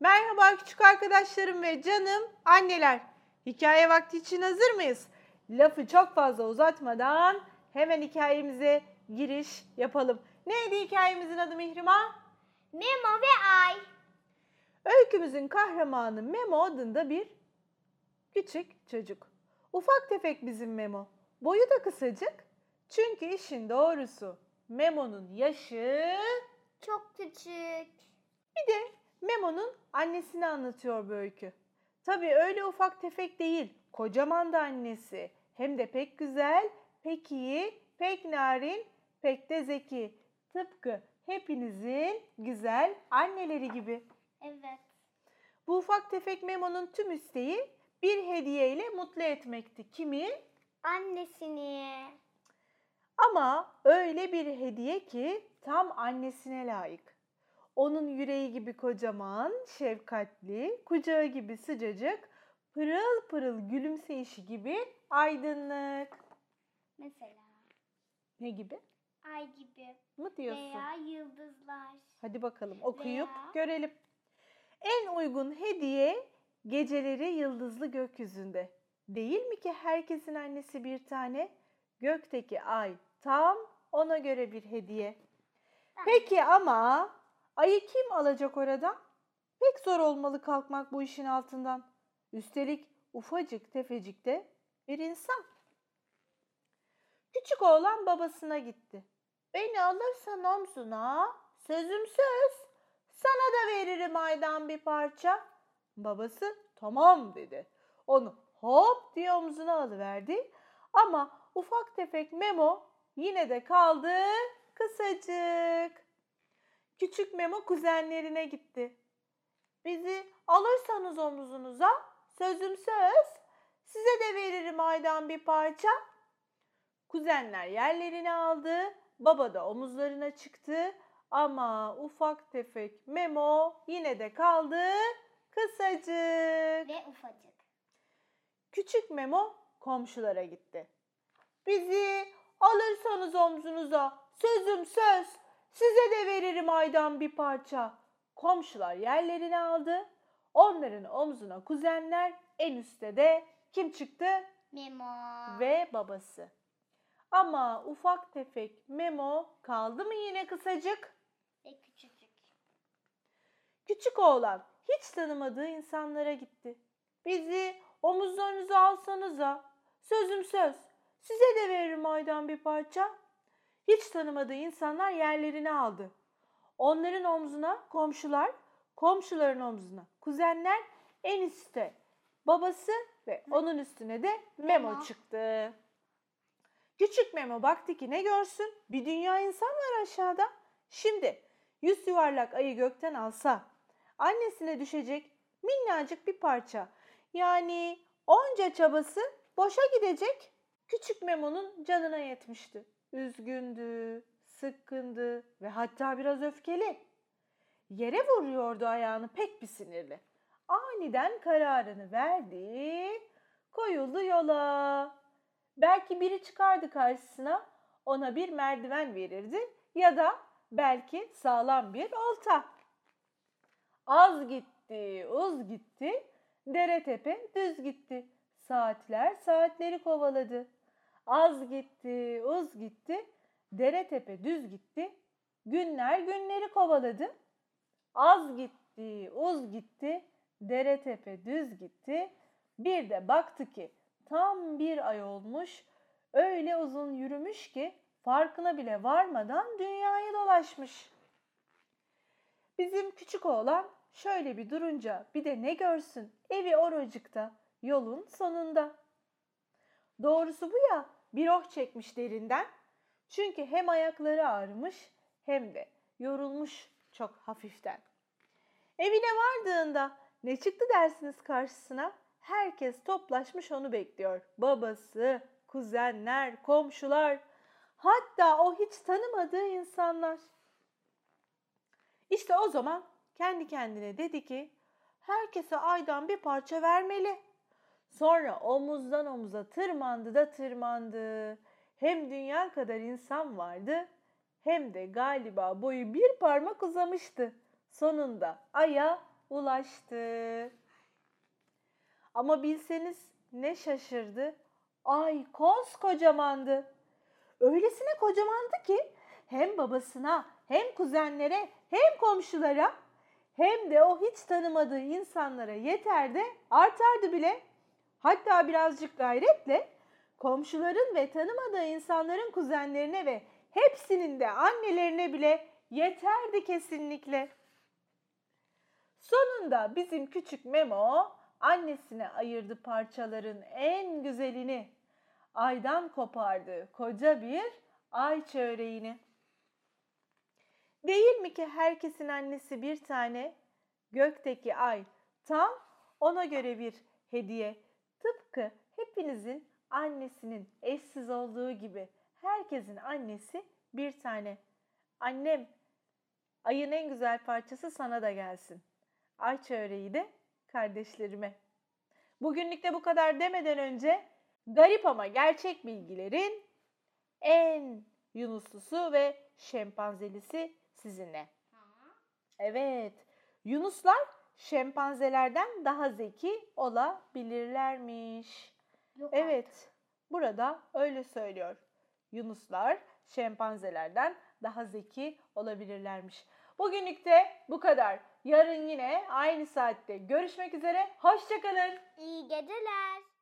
Merhaba küçük arkadaşlarım ve canım anneler. Hikaye vakti için hazır mıyız? Lafı çok fazla uzatmadan hemen hikayemize giriş yapalım. Neydi hikayemizin adı Mihrimah? Memo ve Ay. Öykümüzün kahramanı Memo adında bir küçük çocuk. Ufak tefek bizim Memo. Boyu da kısacık. Çünkü işin doğrusu Memo'nun yaşı çok küçük. Bir de Memo'nun annesini anlatıyor bu öykü. Tabii öyle ufak tefek değil. Kocaman da annesi. Hem de pek güzel, pek iyi, pek narin, pek de zeki. Tıpkı hepinizin güzel anneleri gibi. Evet. Bu ufak tefek Memo'nun tüm isteği bir hediyeyle mutlu etmekti. Kimi? Annesini. Ama öyle bir hediye ki tam annesine layık. Onun yüreği gibi kocaman, şefkatli, kucağı gibi sıcacık, pırıl pırıl gülümseyişi gibi aydınlık. Mesela? Ne gibi? Ay gibi. Mı diyorsun? Veya yıldızlar. Hadi bakalım okuyup görelim. En uygun hediye geceleri yıldızlı gökyüzünde. Değil mi ki herkesin annesi bir tane? Gökteki ay tam ona göre bir hediye. Peki ama ayı kim alacak oradan? Pek zor olmalı kalkmak bu işin altından. Üstelik ufacık tefecik de bir insan. Küçük oğlan babasına gitti. Beni alırsan omzuna sözüm söz. Sana da veririm aydan bir parça. Babası tamam dedi. Onu hop diye omzuna alıverdi. Ama ufak tefek Memo yine de kaldı kısacık. Küçük Memo kuzenlerine gitti. Bizi alırsanız omuzunuza sözüm söz, size de veririm aydan bir parça. Kuzenler yerlerini aldı, baba da omuzlarına çıktı ama ufak tefek Memo yine de kaldı kısacık. Ve ufacık. Küçük Memo komşulara gitti. Bizi alırsanız omzunuza sözüm söz, size de veririm aydan bir parça. Komşular yerlerini aldı. Onların omzuna kuzenler, en üstte de kim çıktı? Memo. Ve babası. Ama ufak tefek Memo kaldı mı yine kısacık? Ve küçücük. Küçük oğlan hiç tanımadığı insanlara gitti. Bizi omuzlarınıza alsanıza, sözüm söz, size de veririm aydan bir parça. Hiç tanımadığı insanlar yerlerini aldı. Onların omzuna komşular, komşuların omzuna kuzenler, en üstte babası ve onun üstüne de Memo çıktı. Küçük Memo baktı ki ne görsün? Bir dünya insan var aşağıda. Şimdi yüz yuvarlak ayı gökten alsa annesine düşecek minnacık bir parça. Yani onca çabası boşa gidecek. Küçük Memo'nun canına yetmişti. Üzgündü, sıkkındı ve hatta biraz öfkeli. Yere vuruyordu ayağını pek bir sinirli. Aniden kararını verdi, koyuldu yola. Belki biri çıkardı karşısına, ona bir merdiven verirdi ya da belki sağlam bir olta. Az gitti, uz gitti, dere tepe düz gitti. Saatler saatleri kovaladı. Az gitti, uz gitti, dere tepe düz gitti. Günler günleri kovaladı. Az gitti, uz gitti, dere tepe düz gitti. Bir de baktı ki tam bir ay olmuş, öyle uzun yürümüş ki farkına bile varmadan dünyayı dolaşmış. Bizim küçük oğlan şöyle bir durunca bir de ne görsün, evi oracıkta, yolun sonunda. Doğrusu bu ya, bir oh çekmiş derinden. Çünkü hem ayakları ağrımış hem de yorulmuş çok hafiften. Evine vardığında ne çıktı dersiniz karşısına? Herkes toplaşmış onu bekliyor. Babası, kuzenler, komşular, hatta o hiç tanımadığı insanlar. İşte o zaman kendi kendine dedi ki, herkese aydan bir parça vermeli. Sonra omuzdan omuza tırmandı da tırmandı. Hem dünya kadar insan vardı hem de galiba boyu bir parmak uzamıştı. Sonunda aya ulaştı. Ama bilseniz ne şaşırdı. Ay koskocamandı. Öylesine kocamandı ki hem babasına, hem kuzenlere, hem komşulara, hem de o hiç tanımadığı insanlara yeter de artardı bile. Hatta birazcık gayretle komşuların ve tanımadığı insanların kuzenlerine ve hepsinin de annelerine bile yeterdi kesinlikle. Sonunda bizim küçük Memo annesine ayırdı parçaların en güzelini. Aydan kopardı koca bir ay çöreğini. Değil mi ki herkesin annesi bir tane? Gökteki ay tam ona göre bir hediye. Tıpkı hepinizin annesinin eşsiz olduğu gibi herkesin annesi bir tane. Annem, ayın en güzel parçası sana da gelsin. Ay çöreği de kardeşlerime. Bugünlük de bu kadar demeden önce garip ama gerçek bilgilerin en yunuslusu ve şempanzelisi sizinle. Evet, yunuslar şempanzelerden daha zeki olabilirlermiş. Yok evet, artık. Burada öyle söylüyor. Yunuslar şempanzelerden daha zeki olabilirlermiş. Bugünlük de bu kadar. Yarın yine aynı saatte görüşmek üzere. Hoşça kalın. İyi geceler.